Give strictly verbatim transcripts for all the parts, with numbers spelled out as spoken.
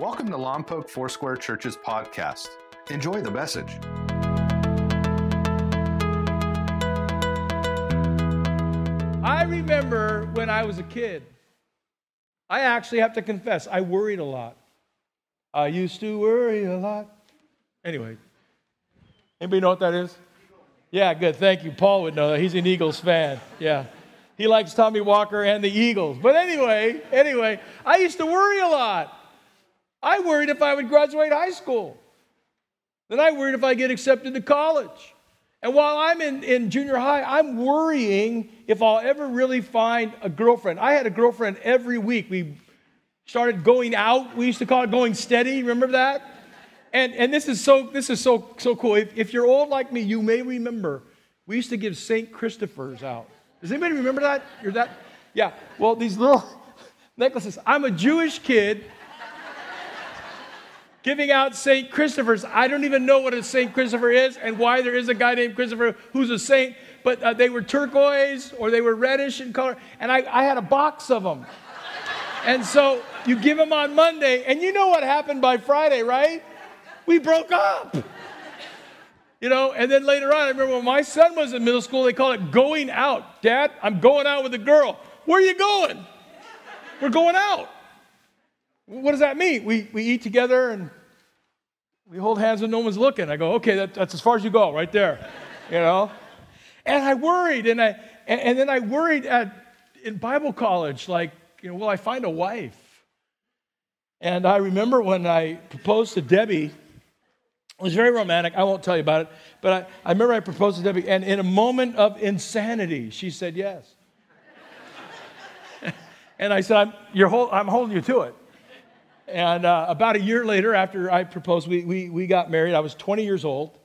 Welcome to Lompoc Foursquare Church's podcast. Enjoy the message. I remember when I was a kid, I actually have to confess, I worried a lot. I used to worry a lot. Anyway, anybody know what that is? Yeah, good. Thank you. Paul would know that. He's an Eagles fan. Yeah. He likes Tommy Walker and the Eagles. But anyway, anyway, I used to worry a lot. I worried if I would graduate high school. Then I worried if I get accepted to college. And while I'm in, in junior high, I'm worrying if I'll ever really find a girlfriend. I had a girlfriend every week. We started going out. We used to call it going steady. Remember that? And and this is so this is so so cool. If, if you're old like me, you may remember we used to give Saint Christopher's out. Does anybody remember that? Or that? Yeah. Well, these little necklaces. I'm a Jewish kid giving out Saint Christopher's. I don't even know what a Saint Christopher is and why there is a guy named Christopher who's a saint, but uh, they were turquoise or they were reddish in color, and I, I had a box of them. And so you give them on Monday, and you know what happened by Friday, right? We broke up. You know, and then later on, I remember when my son was in middle school, they called it going out. Dad, I'm going out with a girl. Where are you going? We're going out. What does that mean? We we eat together and we hold hands when no one's looking. I go, okay, that, that's as far as you go, right there, you know. And I worried, and I and, and then I worried at in Bible college, like, you know, will I find a wife? And I remember when I proposed to Debbie, it was very romantic. I won't tell you about it, but I, I remember I proposed to Debbie, and in a moment of insanity, she said yes. And I said, I'm you're hold, I'm holding you to it. And uh, about a year later, after I proposed, we, we we got married. I was twenty years old.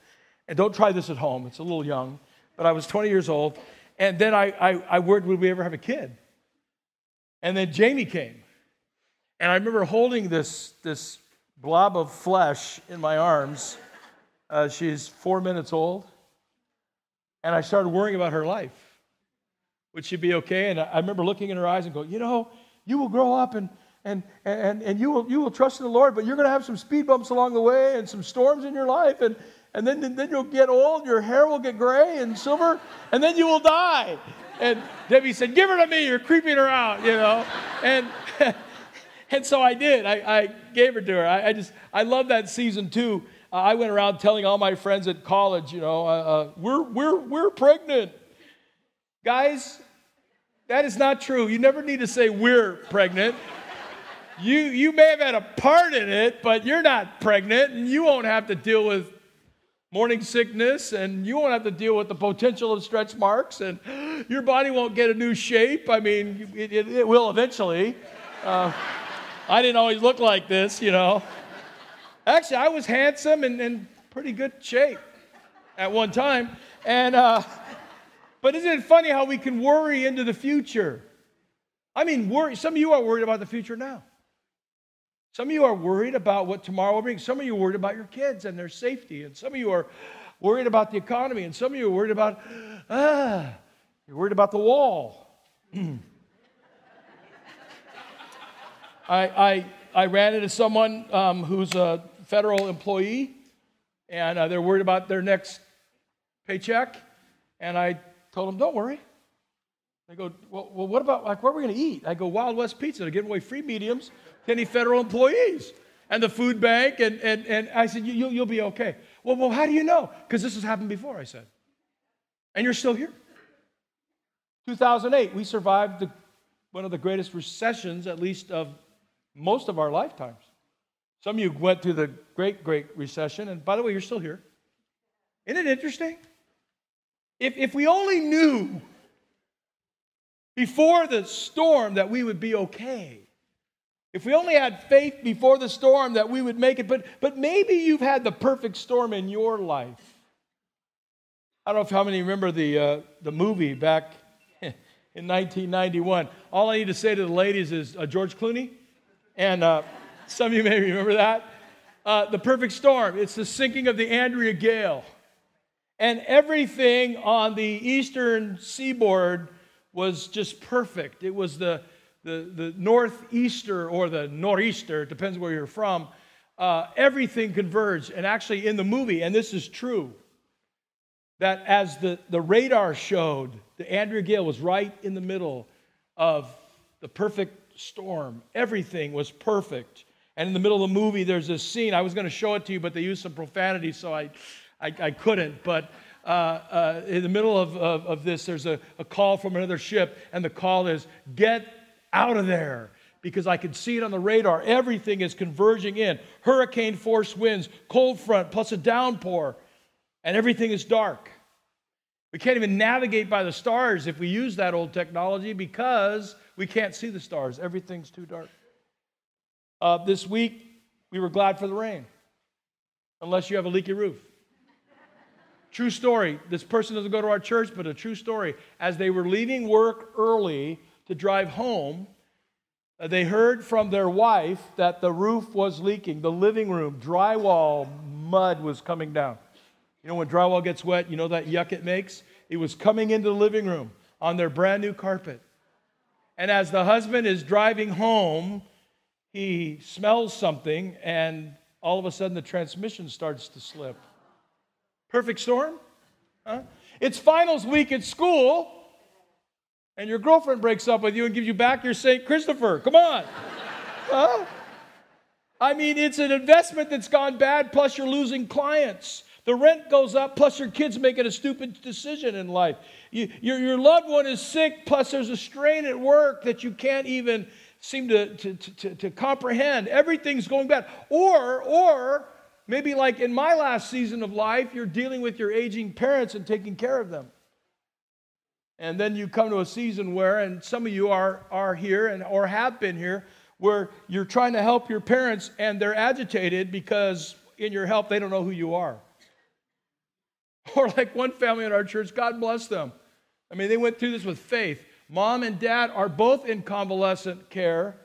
And don't try this at home. It's a little young. But I was twenty years old. And then I, I, I worried, would we ever have a kid? And then Jamie came. And I remember holding this, this blob of flesh in my arms. Uh, she's four minutes old. And I started worrying about her life. Would she be okay? And I remember looking in her eyes and going, you know, you will grow up and... And and and you will you will trust in the Lord, but you're going to have some speed bumps along the way and some storms in your life, and and then then you'll get old, your hair will get gray and silver, and then you will die. And Debbie said, "Give her to me. You're creeping her out," you know. And and so I did. I, I gave her to her. I, I just I love that season too. Uh, I went around telling all my friends at college, you know, uh, uh, we're we're we're pregnant, guys. That is not true. You never need to say we're pregnant. You you may have had a part in it, but you're not pregnant, and you won't have to deal with morning sickness, and you won't have to deal with the potential of stretch marks, and your body won't get a new shape. I mean, it, it, it will eventually. Uh, I didn't always look like this, you know. Actually, I was handsome and in pretty good shape at one time. And uh, but isn't it funny how we can worry into the future? I mean, worry. Some of you are worried about the future now. Some of you are worried about what tomorrow will bring. Some of you are worried about your kids and their safety. And some of you are worried about the economy. And some of you are worried about, ah, you're worried about the wall. I, I I ran into someone um, who's a federal employee, and uh, they're worried about their next paycheck. And I told them, don't worry. They go, well, well, what about, like, what are we going to eat? I go, Wild West Pizza. They're giving away free mediums to any federal employees and the food bank. And and, and I said, you, you'll, you'll be okay. Well, well, how do you know? Because this has happened before, I said. And you're still here. two thousand eight, we survived the, one of the greatest recessions, at least of most of our lifetimes. Some of you went through the Great, Great Recession. And by the way, you're still here. Isn't it interesting? If If we only knew before the storm that we would be okay. If we only had faith before the storm that we would make it. But but maybe you've had the perfect storm in your life. I don't know if how many remember the uh, the movie back in nineteen ninety-one. All I need to say to the ladies is uh, George Clooney. And uh, some of you may remember that. Uh, the Perfect Storm. It's the sinking of the Andrea Gail. And everything on the eastern seaboard was just perfect. It was the the, the Northeaster or the Northeaster, it depends where you're from, uh, everything converged. And actually in the movie, and this is true, that as the, the radar showed, the Andrea Gail was right in the middle of the perfect storm. Everything was perfect. And in the middle of the movie, there's this scene. I was going to show it to you, but they used some profanity, so I I, I couldn't. But uh, uh, in the middle of, of, of this, there's a, a call from another ship, and the call is, get out of there, because I could see it on the radar. Everything is converging in. Hurricane force winds, cold front, plus a downpour. And everything is dark. We can't even navigate by the stars if we use that old technology because we can't see the stars. Everything's too dark. Uh, this week, we were glad for the rain, unless you have a leaky roof. True story. This person doesn't go to our church, but a true story. As they were leaving work early to drive home, uh, they heard from their wife that the roof was leaking. The living room, drywall, mud was coming down. You know, when drywall gets wet, you know that yuck it makes? It was coming into the living room on their brand new carpet. And as the husband is driving home, he smells something, and all of a sudden the transmission starts to slip. Perfect storm? Huh? It's finals week at school, and your girlfriend breaks up with you and gives you back your Saint Christopher. Come on. Huh? I mean, it's an investment that's gone bad, plus you're losing clients. The rent goes up, plus your kid's making a stupid decision in life. You, your, your loved one is sick, plus there's a strain at work that you can't even seem to, to, to, to comprehend. Everything's going bad. Or, or maybe like in my last season of life, you're dealing with your aging parents and taking care of them. And then you come to a season where, and some of you are, are here and or have been here, where you're trying to help your parents and they're agitated because in your help they don't know who you are. Or like one family in our church, God bless them. I mean, they went through this with faith. Mom and dad are both in convalescent care.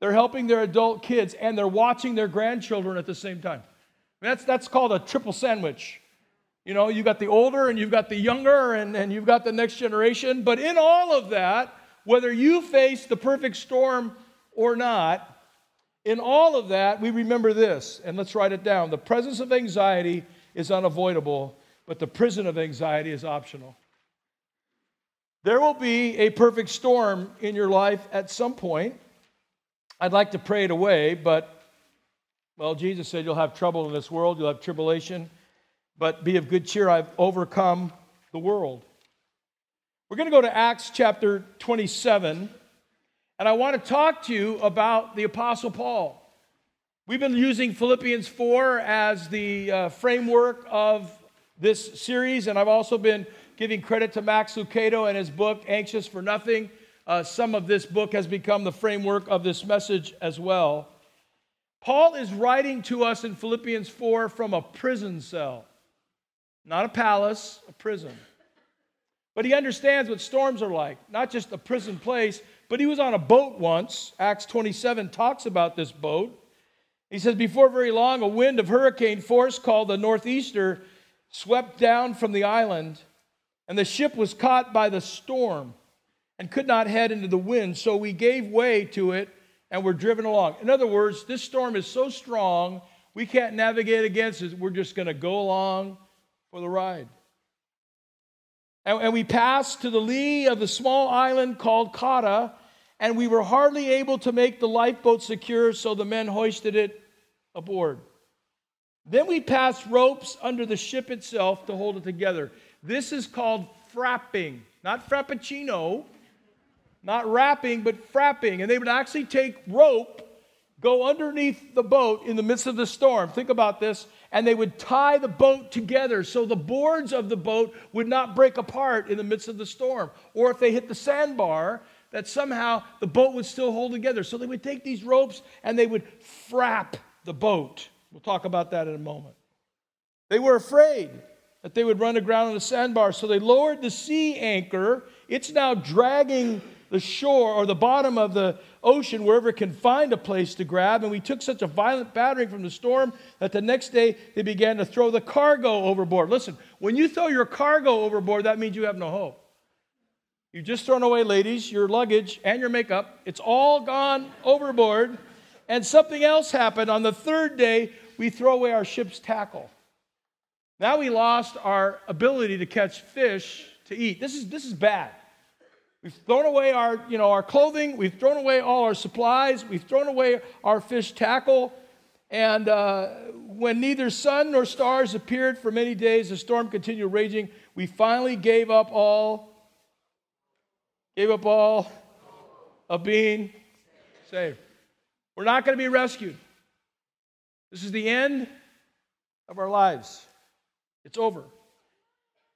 They're helping their adult kids, and they're watching their grandchildren at the same time. I mean, that's, that's called a triple sandwich. You know, you've got the older, and you've got the younger, and, and you've got the next generation. But in all of that, whether you face the perfect storm or not, in all of that, we remember this. And let's write it down. The presence of anxiety is unavoidable, but the prison of anxiety is optional. There will be a perfect storm in your life at some point. I'd like to pray it away, but, well, Jesus said you'll have trouble in this world, you'll have tribulation, but be of good cheer, I've overcome the world. We're going to go to Acts chapter twenty-seven, and I want to talk to you about the Apostle Paul. We've been using Philippians four as the uh, framework of this series, and I've also been giving credit to Max Lucado and his book, Anxious for Nothing. Uh, some of this book has become the framework of this message as well. Paul is writing to us in Philippians four from a prison cell. Not a palace, a prison. But he understands what storms are like, not just a prison place, but he was on a boat once. Acts twenty-seven talks about this boat. He says, before very long, a wind of hurricane force called the Northeaster swept down from the island, and the ship was caught by the storm and could not head into the wind, so we gave way to it and were driven along. In other words, this storm is so strong, we can't navigate against it. We're just going to go along for the ride. And, and we passed to the lee of the small island called Kata, and we were hardly able to make the lifeboat secure, so the men hoisted it aboard. Then we passed ropes under the ship itself to hold it together. This is called frapping, not frappuccino, not wrapping, but frapping. And they would actually take rope, go underneath the boat in the midst of the storm. Think about this. And they would tie the boat together so the boards of the boat would not break apart in the midst of the storm. Or if they hit the sandbar, that somehow the boat would still hold together. So they would take these ropes and they would frap the boat. We'll talk about that in a moment. They were afraid that they would run aground on the sandbar, so they lowered the sea anchor. It's now dragging the shore or the bottom of the ocean wherever it can find a place to grab, and we took such a violent battering from the storm that the next day they began to throw the cargo overboard. Listen, when you throw your cargo overboard, that means you have no hope. You've just thrown away, ladies, your luggage and your makeup. It's all gone overboard. And something else happened. On the third day, we throw away our ship's tackle. Now we lost our ability to catch fish to eat. This is, this is bad. We've thrown away our, you know, our clothing. We've thrown away all our supplies. We've thrown away our fish tackle. And uh, when neither sun nor stars appeared for many days, the storm continued raging. We finally gave up all. Gave up all of being saved. We're not going to be rescued. This is the end of our lives. It's over.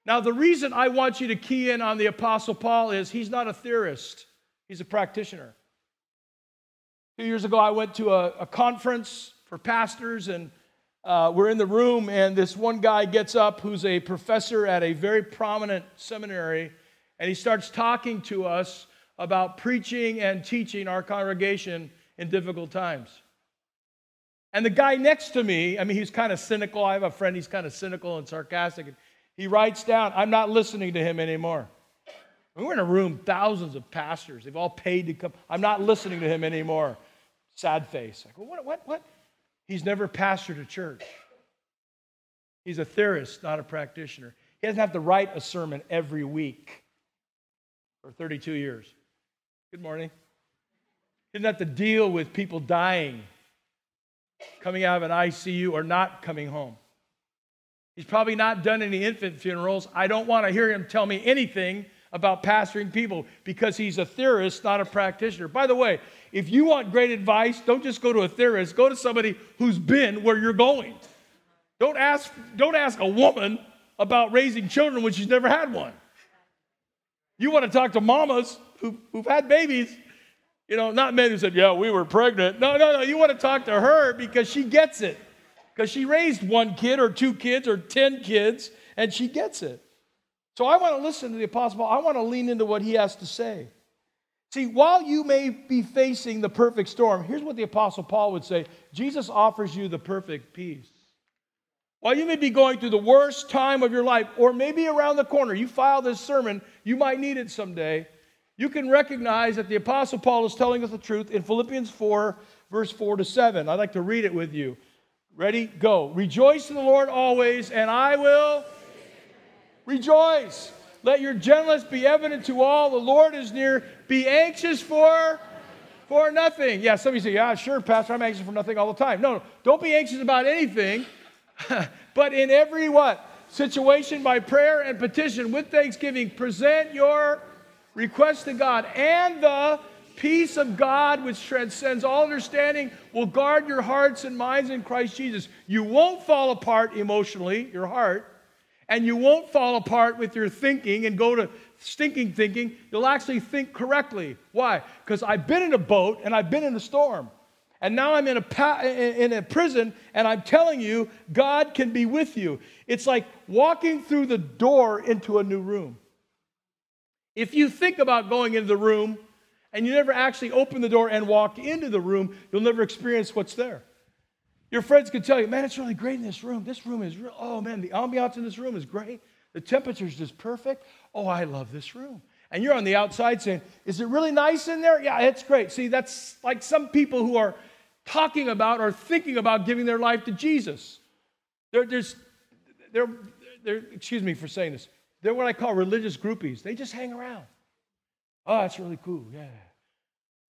Now, the reason I want you to key in on the Apostle Paul is he's not a theorist. He's a practitioner. Two years ago, I went to a, a conference for pastors, and uh, we're in the room, and this one guy gets up who's a professor at a very prominent seminary. And he starts talking to us about preaching and teaching our congregation in difficult times. And the guy next to me, I mean, he's kind of cynical. I have a friend, he's kind of cynical and sarcastic. He writes down, I'm not listening to him anymore. We were in a room, thousands of pastors. They've all paid to come. I'm not listening to him anymore. Sad face. Like, what, what, what? He's never pastored a church. He's a theorist, not a practitioner. He doesn't have to write a sermon every week. For thirty-two years. Good morning. Didn't have to deal with people dying, coming out of an I C U, or not coming home. He's probably not done any infant funerals. I don't want to hear him tell me anything about pastoring people because he's a theorist, not a practitioner. By the way, if you want great advice, don't just go to a theorist. Go to somebody who's been where you're going. Don't ask, don't ask a woman about raising children when she's never had one. You want to talk to mamas who, who've had babies, you know, not men who said, yeah, we were pregnant. No, no, no. You want to talk to her because she gets it. Because she raised one kid or two kids or ten kids, and she gets it. So I want to listen to the Apostle Paul. I want to lean into what he has to say. See, while you may be facing the perfect storm, here's what the Apostle Paul would say. Jesus offers you the perfect peace. While you may be going through the worst time of your life, or maybe around the corner, you file this sermon, you might need it someday, you can recognize that the Apostle Paul is telling us the truth in Philippians four, verse four to seven. I'd like to read it with you. Ready? Go. Rejoice in the Lord always, and I will rejoice. Let your gentleness be evident to all. The Lord is near. Be anxious for for nothing. Yeah, some of you say, yeah, sure, Pastor, I'm anxious for nothing all the time. No, no, don't be anxious about anything. But in every what? Situation, by prayer and petition, with thanksgiving, present your request to God. And the peace of God, which transcends all understanding, will guard your hearts and minds in Christ Jesus. You won't fall apart emotionally, your heart. And you won't fall apart with your thinking and go to stinking thinking. You'll actually think correctly. Why? Because I've been in a boat and I've been in a storm. And now I'm in a pa- in a prison, and I'm telling you, God can be with you. It's like walking through the door into a new room. If you think about going into the room, and you never actually open the door and walk into the room, you'll never experience what's there. Your friends can tell you, man, it's really great in this room. This room is real. Oh, man, the ambiance in this room is great. The temperature is just perfect. Oh, I love this room. And you're on the outside saying, is it really nice in there? Yeah, it's great. See, that's like some people who are talking about or thinking about giving their life to Jesus. They're, there's, they're, they're, excuse me for saying this. They're what I call religious groupies. They just hang around. Oh, that's really cool. Yeah,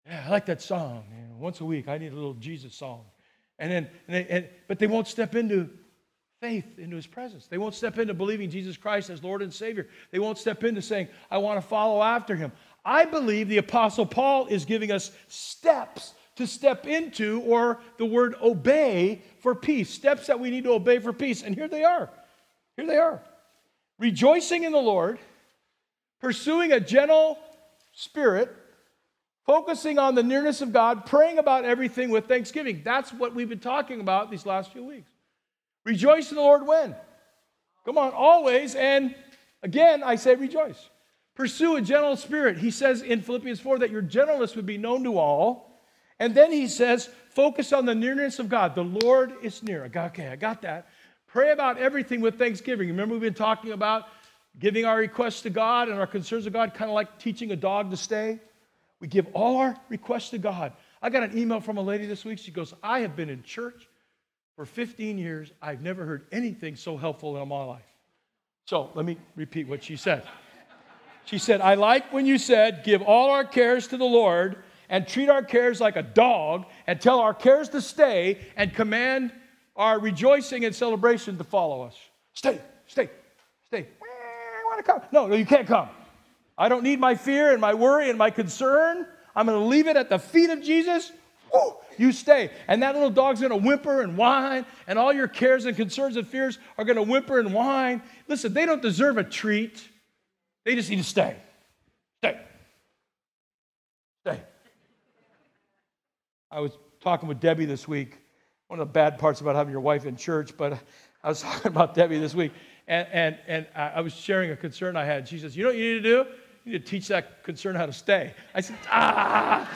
yeah, I like that song. You know, once a week, I need a little Jesus song. And then, and they, and, but they won't step into faith, into his presence. They won't step into believing Jesus Christ as Lord and Savior. They won't step into saying, I want to follow after him. I believe the Apostle Paul is giving us steps to step into, or the word obey, for peace. Steps that we need to obey for peace. And here they are. Here they are. Rejoicing in the Lord, pursuing a gentle spirit, focusing on the nearness of God, praying about everything with thanksgiving. That's what we've been talking about these last few weeks. Rejoice in the Lord when? Come on, always. And again, I say rejoice. Pursue a gentle spirit. He says in Philippians four that your gentleness would be known to all. And then he says, focus on the nearness of God. The Lord is near. Okay, I got that. Pray about everything with thanksgiving. Remember, we've been talking about Giving our requests to God and our concerns to God, kind of like teaching a dog to stay. We give all our requests to God. I got an email from a lady this week. She goes, I have been in church for fifteen years. I've never heard anything so helpful in my life. So let me repeat what she said. She said, I like when you said, give all our cares to the Lord and treat our cares like a dog and tell our cares to stay and command our rejoicing and celebration to follow us. Stay, stay, stay. I want to come. No, no, you can't come. I don't need my fear and my worry and my concern. I'm going to leave it at the feet of Jesus. Woo! You stay. And that little dog's going to whimper and whine, and all your cares and concerns and fears are going to whimper and whine. Listen, they don't deserve a treat. They just need to stay. Stay. Stay. I was talking with Debbie this week. One of the bad parts about having your wife in church, but I was talking about Debbie this week, and and, and I was sharing a concern I had. She says, you know what you need to do? You need to teach that concern how to stay. I said, ah.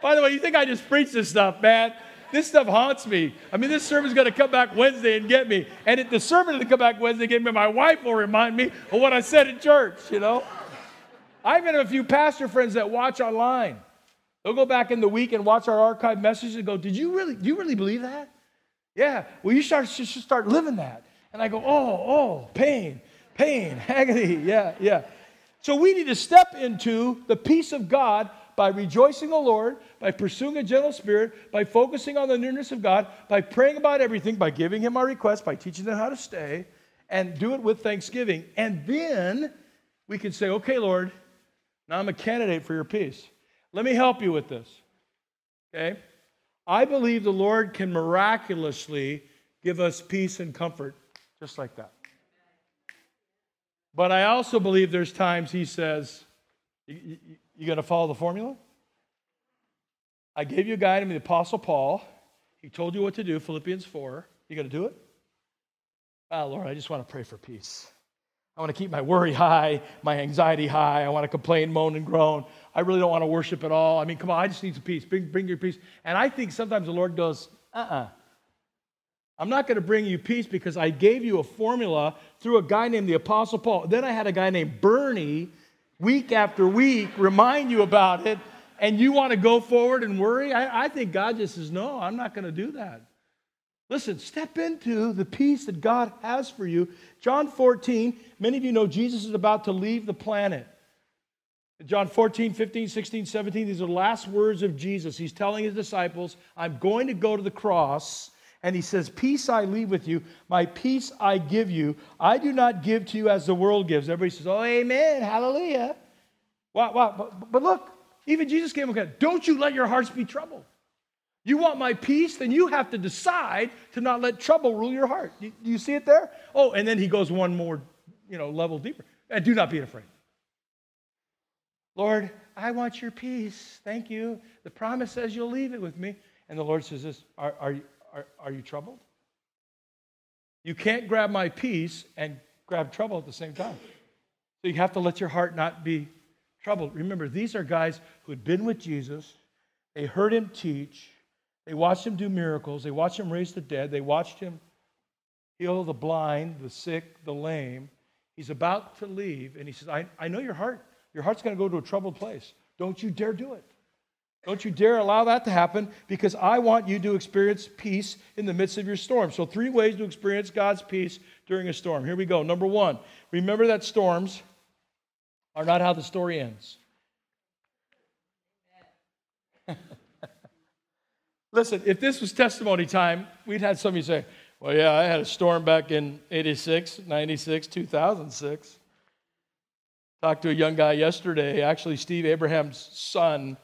By the way, you think I just preach this stuff, man? This stuff haunts me. I mean, this sermon's going to come back Wednesday and get me. And if the sermon will come back Wednesday and get me, my wife will remind me of what I said in church, you know? I even have a few pastor friends that watch online. They'll go back in the week and watch our archived messages and go, did you really, do you really believe that? Yeah. Well, you should start living that. And I go, oh, oh, pain, pain, agony, yeah, yeah. So we need to step into the peace of God by rejoicing the Lord, by pursuing a gentle spirit, by focusing on the nearness of God, by praying about everything, by giving Him our requests, by teaching them how to stay, and do it with thanksgiving. And then we can say, okay, Lord, now I'm a candidate for your peace. Let me help you with this, okay? I believe the Lord can miraculously give us peace and comfort just like that. But I also believe there's times He says, you, you, you going to follow the formula? I gave you a guide. I mean, the Apostle Paul. He told you what to do, Philippians four. You going to do it? Ah, oh, Lord, I just want to pray for peace. I want to keep my worry high, my anxiety high. I want to complain, moan, and groan. I really don't want to worship at all. I mean, come on, I just need some peace. Bring, bring your peace. And I think sometimes the Lord goes, uh-uh. I'm not going to bring you peace because I gave you a formula through a guy named the Apostle Paul. Then I had a guy named Bernie week after week remind you about it, and you want to go forward and worry? I, I think God just says, no, I'm not going to do that. Listen, step into the peace that God has for you. John fourteen, many of you know Jesus is about to leave the planet. John fourteen, fifteen, sixteen, seventeen, these are the last words of Jesus. He's telling his disciples, I'm going to go to the cross. And he says, peace I leave with you, my peace I give you. I do not give to you as the world gives. Everybody says, oh, amen, hallelujah. Wow, wow. But, but look, even Jesus came and said, don't you let your hearts be troubled. You want my peace, then you have to decide to not let trouble rule your heart. Do you, you see it there? Oh, and then he goes one more, you know, level deeper. And do not be afraid. Lord, I want your peace. Thank you. The promise says you'll leave it with me. And the Lord says this, are, are you? Are, are you troubled? You can't grab my peace and grab trouble at the same time. So you have to let your heart not be troubled. Remember, these are guys who had been with Jesus. They heard him teach. They watched him do miracles. They watched him raise the dead. They watched him heal the blind, the sick, the lame. He's about to leave, and he says, I, I know your heart. Your heart's going to go to a troubled place. Don't you dare do it. Don't you dare allow that to happen because I want you to experience peace in the midst of your storm. So three ways to experience God's peace during a storm. Here we go. Number one, remember that storms are not how the story ends. Listen, if this was testimony time, we'd had somebody say, well, yeah, I had a storm back in eighty-six, ninety-six, two thousand six. Talked to a young guy yesterday, actually Steve Abraham's son,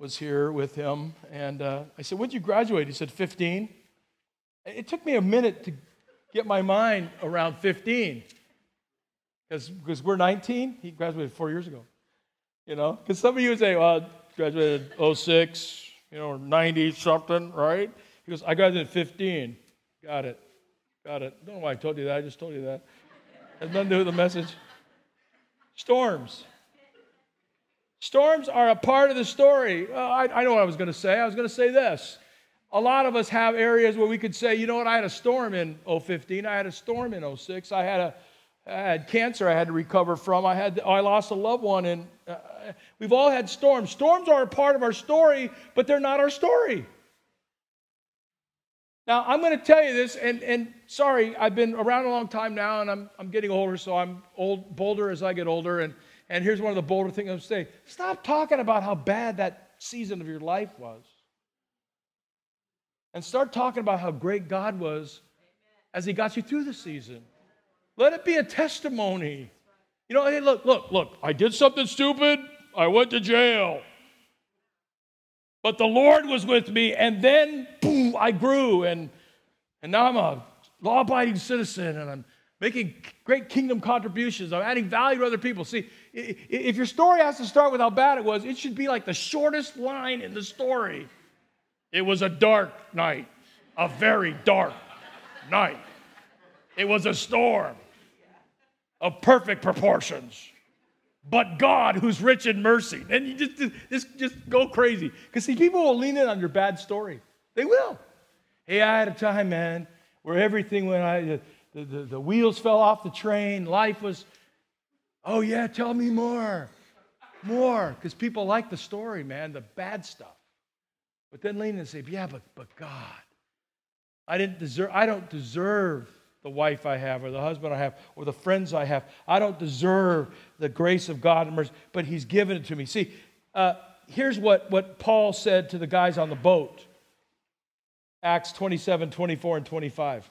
was here with him, and uh, I said, when'd you graduate? He said, fifteen. It took me a minute to get my mind around fifteen, because we're nineteen. He graduated four years ago, you know, because some of you would say, well, I graduated oh six, you know, ninety-something, right? He goes, I graduated fifteen. Got it, got it. Don't know why I told you that. I just told you that. Has nothing to do with the message. Storms. Storms are a part of the story. Well, I, I know what I was going to say. I was going to say this. a lot of us have areas where we could say, you know what, I had a storm in oh fifteen, I had a storm in oh six, I had a, I had cancer I had to recover from, I had, I lost a loved one, and uh, we've all had storms. Storms are a part of our story, but they're not our story. Now, I'm going to tell you this, and, and sorry, I've been around a long time now, and I'm I'm getting older, so I'm old, bolder as I get older, and, and here's one of the bolder things I'm saying. Stop talking about how bad that season of your life was, and start talking about how great God was as he got you through the season. Let it be a testimony. You know, hey, look, look, look, I did something stupid, I went to jail. But the Lord was with me, and then, boom, I grew, and, and now I'm a law-abiding citizen, and I'm making great kingdom contributions. I'm adding value to other people. See, if your story has to start with how bad it was, it should be like the shortest line in the story. It was a dark night, a very dark night. It was a storm of perfect proportions. But God, who's rich in mercy. And you just, just, just go crazy. Because, see, people will lean in on your bad story. They will. Hey, I had a time, man, where everything went, I, the, the, the wheels fell off the train. Life was, oh, yeah, tell me more. More. Because people like the story, man, the bad stuff. But then lean in and say, yeah, but, but God, I didn't deserve, I don't deserve the wife I have, or the husband I have, or the friends I have. I don't deserve the grace of God and mercy, but he's given it to me. See, uh, here's what, what Paul said to the guys on the boat. Acts twenty-seven, twenty-four, and twenty-five.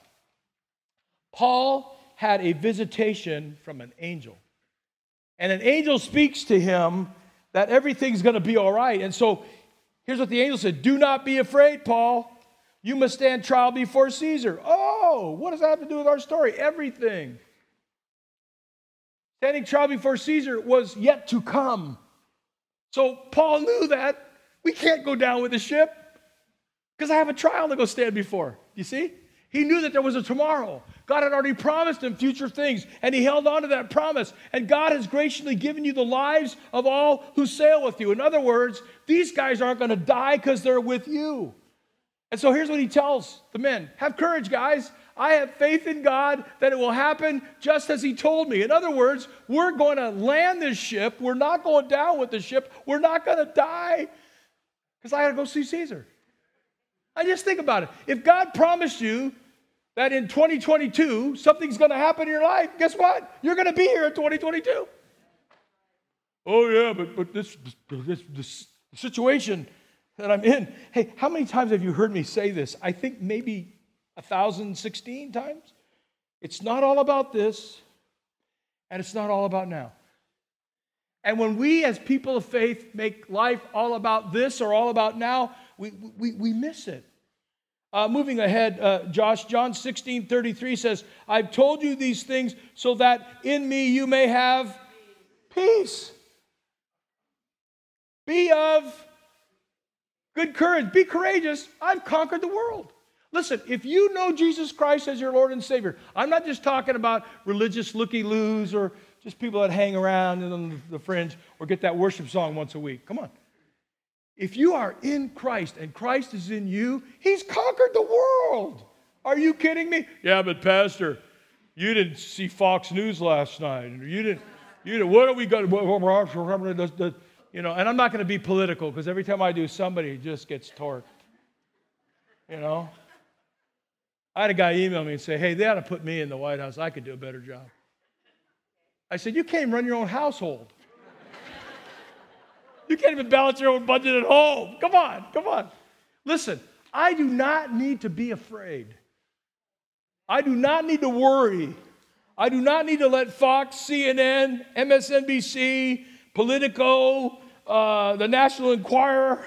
Paul had a visitation from an angel. And an angel speaks to him that everything's going to be all right. And so here's what the angel said. Do not be afraid, Paul. You must stand trial before Caesar. Oh, what does that have to do with our story? Everything. Standing trial before Caesar was yet to come. So Paul knew that. We can't go down with the ship because I have a trial to go stand before. You see? He knew that there was a tomorrow. God had already promised him future things, and he held on to that promise. And God has graciously given you the lives of all who sail with you. In other words, these guys aren't going to die because they're with you. And so here's what he tells the men. Have courage, guys. I have faith in God that it will happen just as he told me. In other words, we're going to land this ship. We're not going down with the ship. We're not going to die because I got to go see Caesar. I just think about it. If God promised you that in twenty twenty-two something's going to happen in your life, guess what? You're going to be here in twenty twenty-two. Oh, yeah, but, but this, this, this situation that I'm in. Hey, how many times have you heard me say this? I think maybe one thousand sixteen times. It's not all about this, and it's not all about now. And when we as people of faith make life all about this or all about now, we we, we miss it. Uh, moving ahead, uh, Josh, John sixteen thirty-three says, I've told you these things so that in me you may have peace. Be of good courage. Be courageous. I've conquered the world. Listen, if you know Jesus Christ as your Lord and Savior, I'm not just talking about religious looky-loos or just people that hang around on the fringe or get that worship song once a week. Come on. If you are in Christ and Christ is in you, he's conquered the world. Are you kidding me? Yeah, but Pastor, you didn't see Fox News last night. You didn't, you didn't, what are we going to, you know, and I'm not going to be political because every time I do, somebody just gets torqued. You know? I had a guy email me and say, hey, they ought to put me in the White House. I could do a better job. I said, you can't even run your own household. You can't even balance your own budget at home. Come on, come on. Listen, I do not need to be afraid. I do not need to worry. I do not need to let Fox, C N N, M S N B C, Politico, uh, the National Enquirer,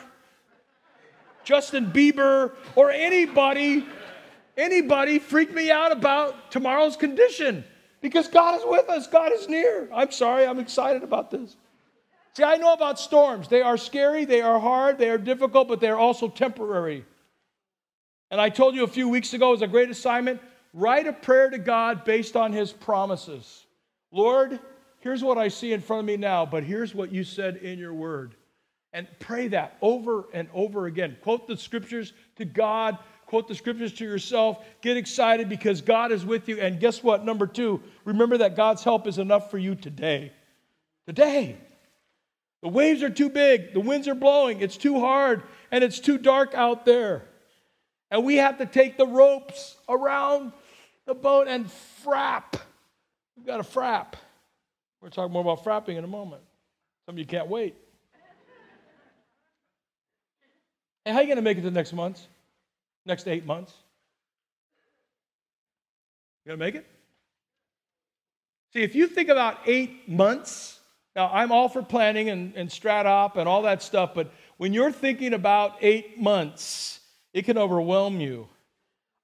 Justin Bieber, or anybody, anybody freak me out about tomorrow's condition because God is with us. God is near. I'm sorry. I'm excited about this. See, I know about storms. They are scary. They are hard. They are difficult, but they are also temporary. And I told you a few weeks ago as a great assignment, write a prayer to God based on his promises. Lord, here's what I see in front of me now, but here's what you said in your word. And pray that over and over again. Quote the scriptures to God. Quote the scriptures to yourself. Get excited because God is with you. And guess what? Number two, remember that God's help is enough for you today. Today. The waves are too big. The winds are blowing. It's too hard. And it's too dark out there. And we have to take the ropes around the boat and frap. We've got to frap. We're talking more about frapping in a moment. Some of you can't wait. And how are you going to make it to the next month? Next eight months? You going to make it? See, if you think about eight months, now I'm all for planning and, and strat op and all that stuff, but when you're thinking about eight months, it can overwhelm you.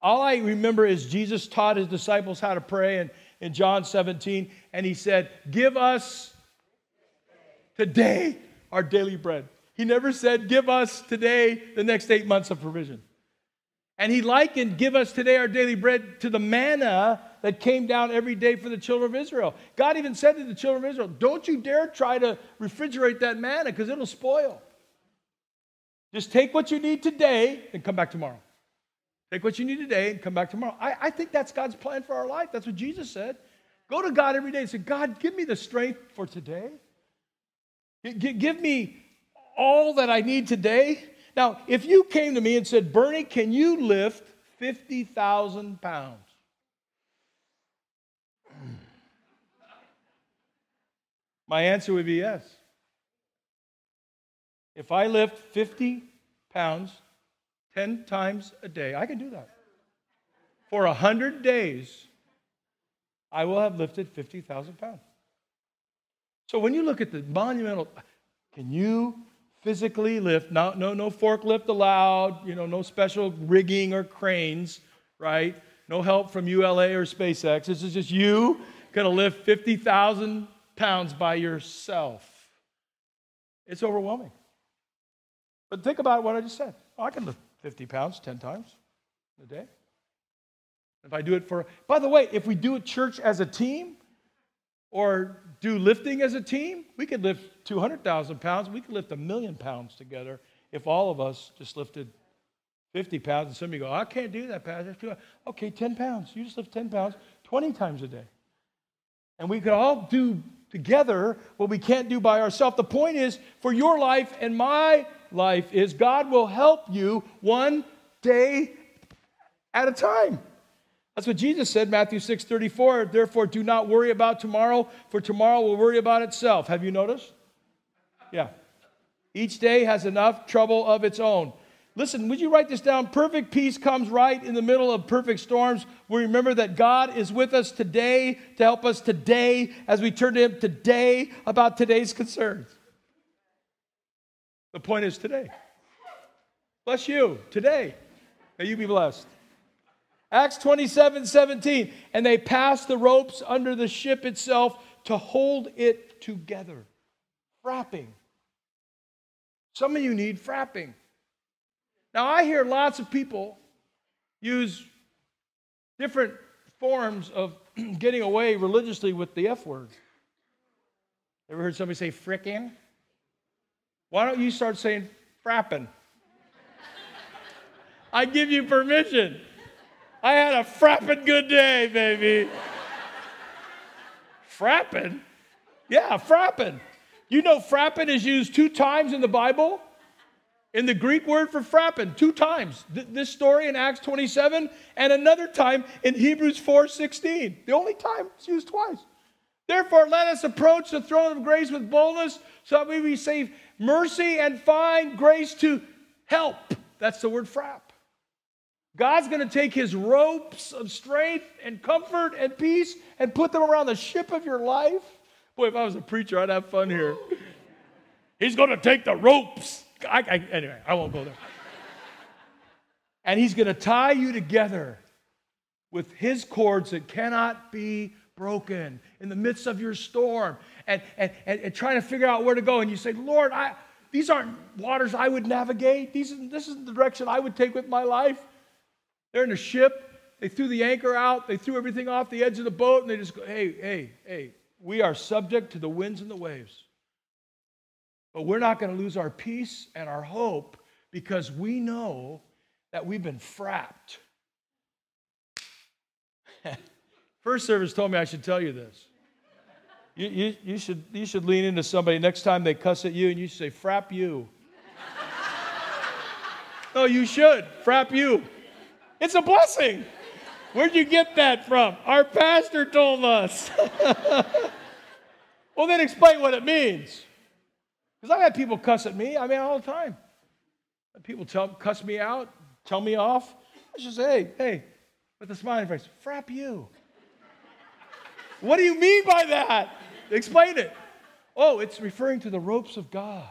All I remember is Jesus taught his disciples how to pray in, in John seventeen, and he said, give us today our daily bread. He never said, give us today the next eight months of provision. And he likened, give us today our daily bread, to the manna that came down every day for the children of Israel. God even said to the children of Israel, don't you dare try to refrigerate that manna because it'll spoil. Just take what you need today and come back tomorrow. Take what you need today and come back tomorrow. I, I think that's God's plan for our life. That's what Jesus said. Go to God every day and say, God, give me the strength for today. Give me all that I need today. Now, if you came to me and said, Bernie, can you lift fifty thousand pounds? My answer would be yes. If I lift fifty pounds ten times a day, I can do that. For one hundred days, I will have lifted fifty thousand pounds. So when you look at the monumental, can you physically lift, no, no, no forklift allowed, you know, no special rigging or cranes, right? No help from U L A or SpaceX. This is just you going to lift fifty thousand pounds by yourself. It's overwhelming. But think about what I just said. Oh, I can lift fifty pounds ten times a day. If I do it for, by the way, if we do a church as a team or do lifting as a team, we could lift two hundred thousand pounds. We could lift a million pounds together if all of us just lifted fifty pounds. And some of you go, I can't do that, Pastor. Okay, ten pounds. You just lift ten pounds twenty times a day. And we could all do together what we can't do by ourselves. The point is, for your life and my life is God will help you one day at a time. That's what Jesus said, Matthew six thirty-four. Therefore, do not worry about tomorrow, for tomorrow will worry about itself. Have you noticed? Yeah. Each day has enough trouble of its own. Listen, would you write this down? Perfect peace comes right in the middle of perfect storms. We remember that God is with us today to help us today as we turn to him today about today's concerns. The point is today. Bless you today. May you be blessed. Acts twenty-seven seventeen. And they passed the ropes under the ship itself to hold it together. Frapping. Some of you need frapping. Now, I hear lots of people use different forms of getting away religiously with the F word. Ever heard somebody say frickin'? Why don't you start saying frappin'? I give you permission. I had a frappin' good day, baby. Frappin'? Yeah, frappin'. You know frappin' is used two times in the Bible? In the Greek word for frappin', two times. Th- this story in Acts twenty-seven and another time in Hebrews four sixteen. The only time it's used twice. Therefore, let us approach the throne of grace with boldness so that we receive mercy and find grace to help. That's the word frap. God's going to take his ropes of strength and comfort and peace and put them around the ship of your life. Boy, if I was a preacher, I'd have fun here. He's going to take the ropes. I, I, anyway, I won't go there. And he's going to tie you together with his cords that cannot be broken in the midst of your storm and, and, and, and trying to figure out where to go. And you say, Lord, I, these aren't waters I would navigate. These, this isn't the direction I would take with my life. They're in a ship. They threw the anchor out. They threw everything off the edge of the boat, and they just go, hey, hey, hey, we are subject to the winds and the waves. But we're not going to lose our peace and our hope because we know that we've been frapped. First service told me I should tell you this. You, you, you, should, you should lean into somebody next time they cuss at you and you say, frap you. No, you should. Frap you. It's a blessing. Where'd you get that from? Our pastor told us. Well, then explain what it means. Because I've had people cuss at me. I mean, all the time. People tell, cuss me out, tell me off. I just say, hey, hey, with a smiling face, frap you. What do you mean by that? Explain it. Oh, it's referring to the ropes of God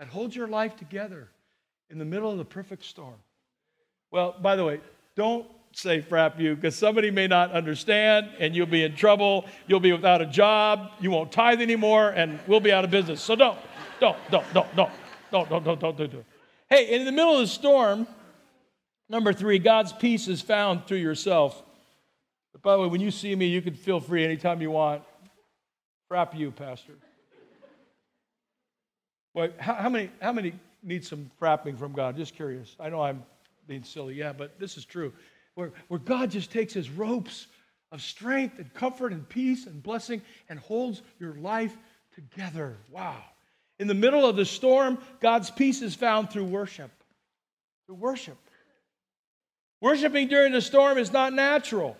that hold your life together in the middle of the perfect storm. Well, by the way, don't say frap you, because somebody may not understand, and you'll be in trouble, you'll be without a job, you won't tithe anymore, and we'll be out of business. So don't, don't, don't, don't, don't, don't, don't, don't, don't, don't do it. Hey, in the middle of the storm, number three, God's peace is found through yourself. But by the way, when you see me, you can feel free anytime you want. Frap you, Pastor. Boy, how, how many how many need some frapping from God? Just curious. I know I'm being silly, yeah, but this is true. Where, where God just takes his ropes of strength and comfort and peace and blessing and holds your life together. Wow. In the middle of the storm, God's peace is found through worship. Through worship. Worshiping during the storm is not natural.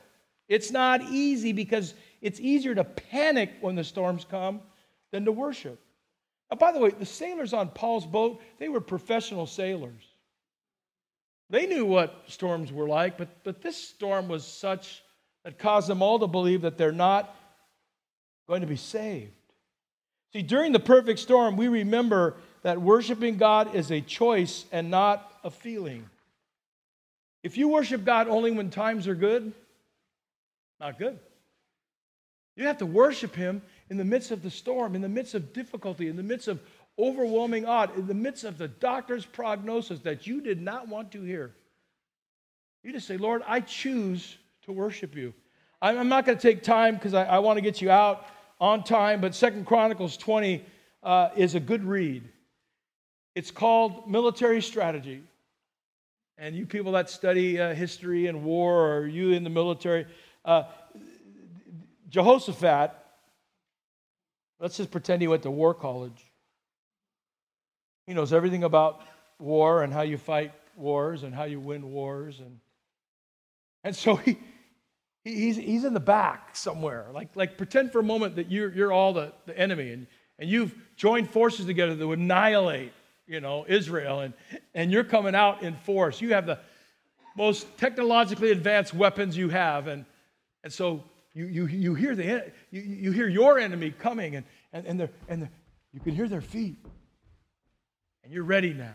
It's not easy because it's easier to panic when the storms come than to worship. Now, by the way, the sailors on Paul's boat, they were professional sailors. They knew what storms were like, but, but this storm was such that caused them all to believe that they're not going to be saved. See, during the perfect storm, we remember that worshiping God is a choice and not a feeling. If you worship God only when times are good, not good. You have to worship him in the midst of the storm, in the midst of difficulty, in the midst of overwhelming odd, in the midst of the doctor's prognosis that you did not want to hear. You just say, Lord, I choose to worship you. I'm not going to take time because I, I want to get you out on time, but Second Chronicles twenty uh, is a good read. It's called Military Strategy. And you people that study uh, history and war, or you in the military, uh, Jehoshaphat, let's just pretend he went to war college. He knows everything about war and how you fight wars and how you win wars. And, and so he... He's he's in the back somewhere. Like like pretend for a moment that you're you're all the, the enemy and, and you've joined forces together to annihilate, you know, Israel, and, and you're coming out in force. You have the most technologically advanced weapons you have, and and so you you you hear the you, you hear your enemy coming, and and and, they're, and they're, you can hear their feet. And you're ready now.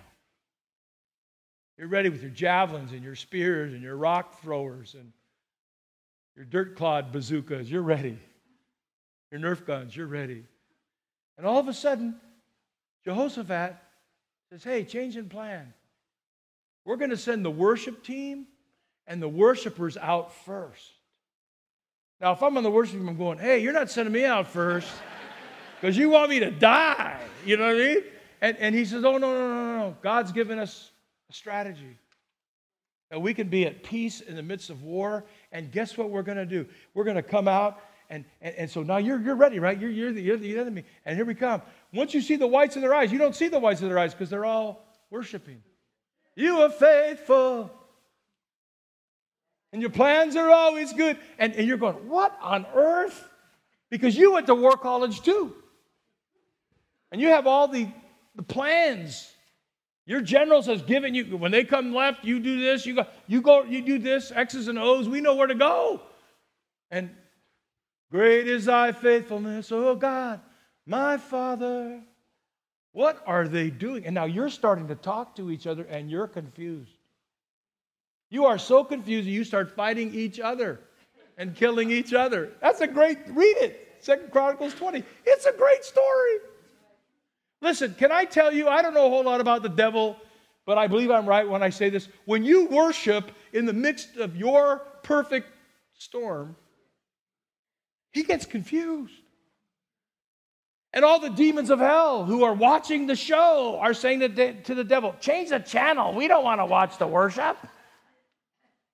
You're ready with your javelins and your spears and your rock throwers and your dirt-clawed bazookas, you're ready. Your Nerf guns, you're ready. And all of a sudden, Jehoshaphat says, hey, change in plan. We're going to send the worship team and the worshipers out first. Now, if I'm on the worship team, I'm going, hey, you're not sending me out first because you want me to die. You know what I mean? And, and he says, oh, no, no, no, no. God's given us a strategy that we can be at peace in the midst of war. And guess what we're going to do? We're going to come out, and, and, and so now you're you're ready, right? You're, you're, the, you're the enemy, and here we come. Once you see the whites of their eyes, you don't see the whites of their eyes because they're all worshiping. You are faithful, and your plans are always good. And, and you're going, what on earth? Because you went to war college too. And you have all the, the plans. Your generals has given you, when they come left, you do this, you go, you go, you do this, X's and O's, we know where to go. And great is thy faithfulness, oh God, my Father. What are they doing? And now you're starting to talk to each other and you're confused. You are so confused you start fighting each other and killing each other. That's a great, read it, Second Chronicles twenty. It's a great story. Listen, can I tell you, I don't know a whole lot about the devil, but I believe I'm right when I say this. When you worship in the midst of your perfect storm, he gets confused. And all the demons of hell who are watching the show are saying to, de- to the devil, change the channel. We don't want to watch the worship.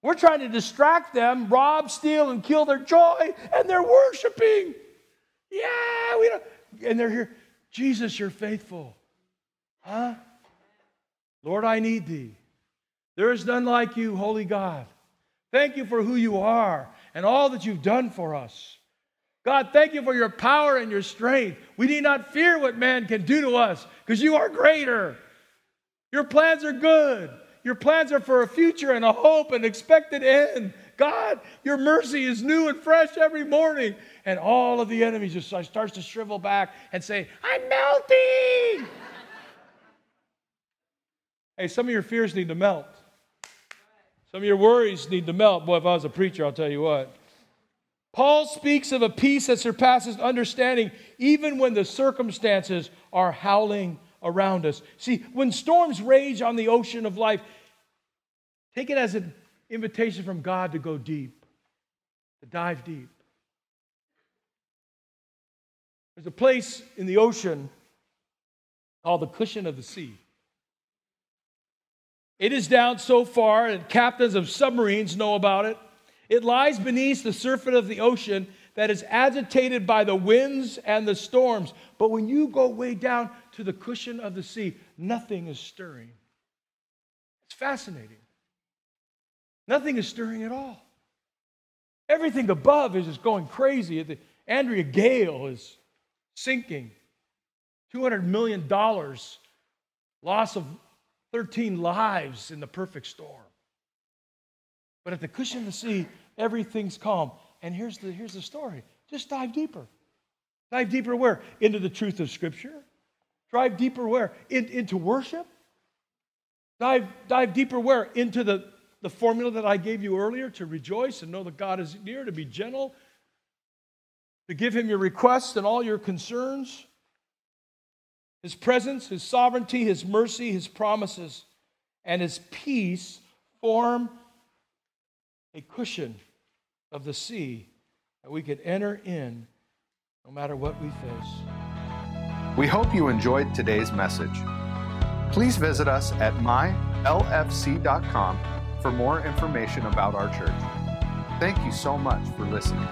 We're trying to distract them, rob, steal, and kill their joy, and they're worshiping. Yeah, we don't. And they're here. Jesus, you're faithful. Huh? Lord, I need thee. There is none like you, holy God. Thank you for who you are and all that you've done for us. God, thank you for your power and your strength. We need not fear what man can do to us because you are greater. Your plans are good. Your plans are for a future and a hope and expected end. God, your mercy is new and fresh every morning. And all of the enemy just starts to shrivel back and say, I'm melting. Hey, some of your fears need to melt. Some of your worries need to melt. Boy, if I was a preacher, I'll tell you what. Paul speaks of a peace that surpasses understanding even when the circumstances are howling around us. See, when storms rage on the ocean of life, take it as an invitation from God to go deep, to dive deep. There's a place in the ocean called the cushion of the sea. It is down so far that captains of submarines know about it. It lies beneath the surface of the ocean that is agitated by the winds and the storms. But when you go way down to the cushion of the sea, nothing is stirring. It's fascinating. Nothing is stirring at all. Everything above is just going crazy. Andrea Gail is sinking. two hundred million dollars loss of thirteen lives in the perfect storm. But at the cushion of the sea, everything's calm. And here's the, here's the story. Just dive deeper. Dive deeper where? Into the truth of Scripture. Dive deeper where? In, into worship. Dive, dive deeper where? Into the, the formula that I gave you earlier, to rejoice and know that God is near, to be gentle, to give him your requests and all your concerns. His presence, his sovereignty, his mercy, his promises, and his peace form a cushion of the sea that we could enter in no matter what we face. We hope you enjoyed today's message. Please visit us at my l f c dot com for more information about our church. Thank you so much for listening.